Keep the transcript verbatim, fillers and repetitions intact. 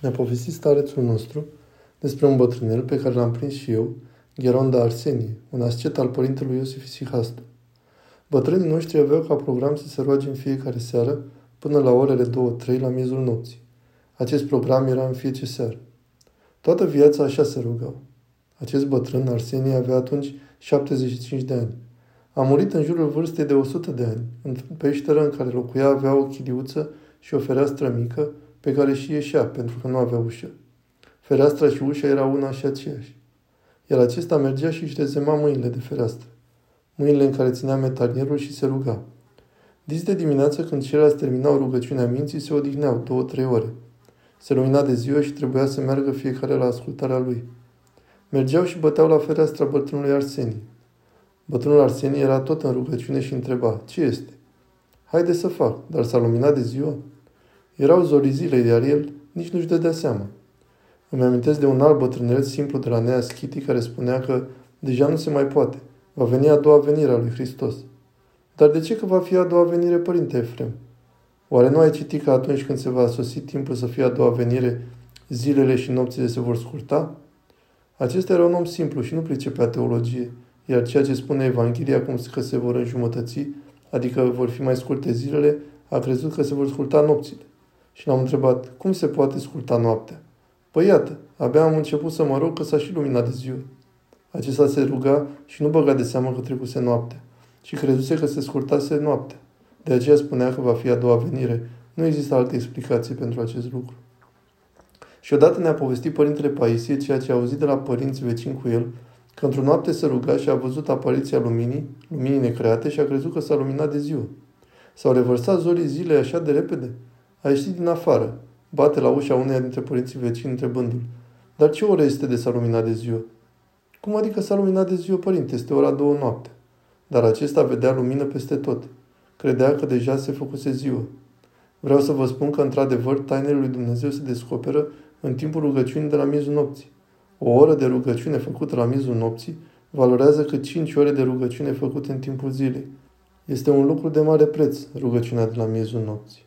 ne-a povestit starețul nostru despre un bătrânel pe care l-am prins și eu, Gheronda Arsenie, un ascet al părintelui Iosif Sihastru. Bătrânii noștri aveau ca program să se roage în fiecare seară până la orele două-trei la miezul nopții. Acest program era în fiecare seară. Toată viața așa se rugau. Acest bătrân, Arsenie, avea atunci șaptezeci și cinci de ani. A murit în jurul vârstei de o sută de ani. Într-o peșteră în care locuia avea o chiliuță și o fereastră mică pe care și ieșea, pentru că nu avea ușă. Fereastra și ușa erau una și aceeași. Iar acesta mergea și își rezema mâinile de fereastră, mâinile în care ținea metalierul și se ruga. Dis de dimineață, când ceilalți terminau rugăciunea minții, se odihneau două-trei ore. Se lumina de ziua și trebuia să meargă fiecare la ascultarea lui. Mergeau și băteau la fereastra bătrânului Arsenie. Bătrânul Arsenie era tot în rugăciune și întreba: „Ce este?” „Haide să fac, dar s-a luminat de ziua.” Erau zorii, iar el nici nu-și dădea seama. Îmi amintesc de un alt bătrânel simplu de la Nea Schiti care spunea că deja nu se mai poate. Va veni a doua venire a lui Hristos. Dar de ce că va fi a doua venire, părinte Efrem? Oare nu ai citit că atunci când se va sosi timpul să fie a doua venire, zilele și nopțile se vor scurta? Acesta era un om simplu și nu pricepea teologie, iar ceea ce spune Evanghelia cum că se vor înjumătăți, adică vor fi mai scurte zilele, a crezut că se vor scurta nopțile. Și l-am întrebat: cum se poate scurta noaptea? Păi iată, abia am început să mă rog că s-a și luminat de ziua. Acesta se ruga și nu băga de seamă că trecuse noaptea și crezuse că se scurtase noaptea. De aceea spunea că va fi a doua venire. Nu există alte explicații pentru acest lucru. Și odată ne-a povestit Părintele Paisie ceea ce a auzit de la părinți vecini cu el, că într-o noapte se ruga și a văzut apariția luminii, luminii necreate, și a crezut că s-a luminat de ziua. S-au revărsat zorii zilei așa de repede. A ieșit din afară. Bate la ușa uneia dintre părinții vecini întrebându-l: „Dar ce oră este de s-a luminat de ziua?” „Cum adică s-a luminat de ziua, părinte? Este ora două noapte.” Dar acesta vedea lumină peste tot. Credea că deja se făcuse ziua. Vreau să vă spun că, într-adevăr, tainele lui Dumnezeu se descoperă în timpul rugăciunii de la miezul nopții. O oră de rugăciune făcută la miezul nopții valorează cât cinci ore de rugăciune făcute în timpul zilei. Este un lucru de mare preț, rugăciunea de la miezul nopții.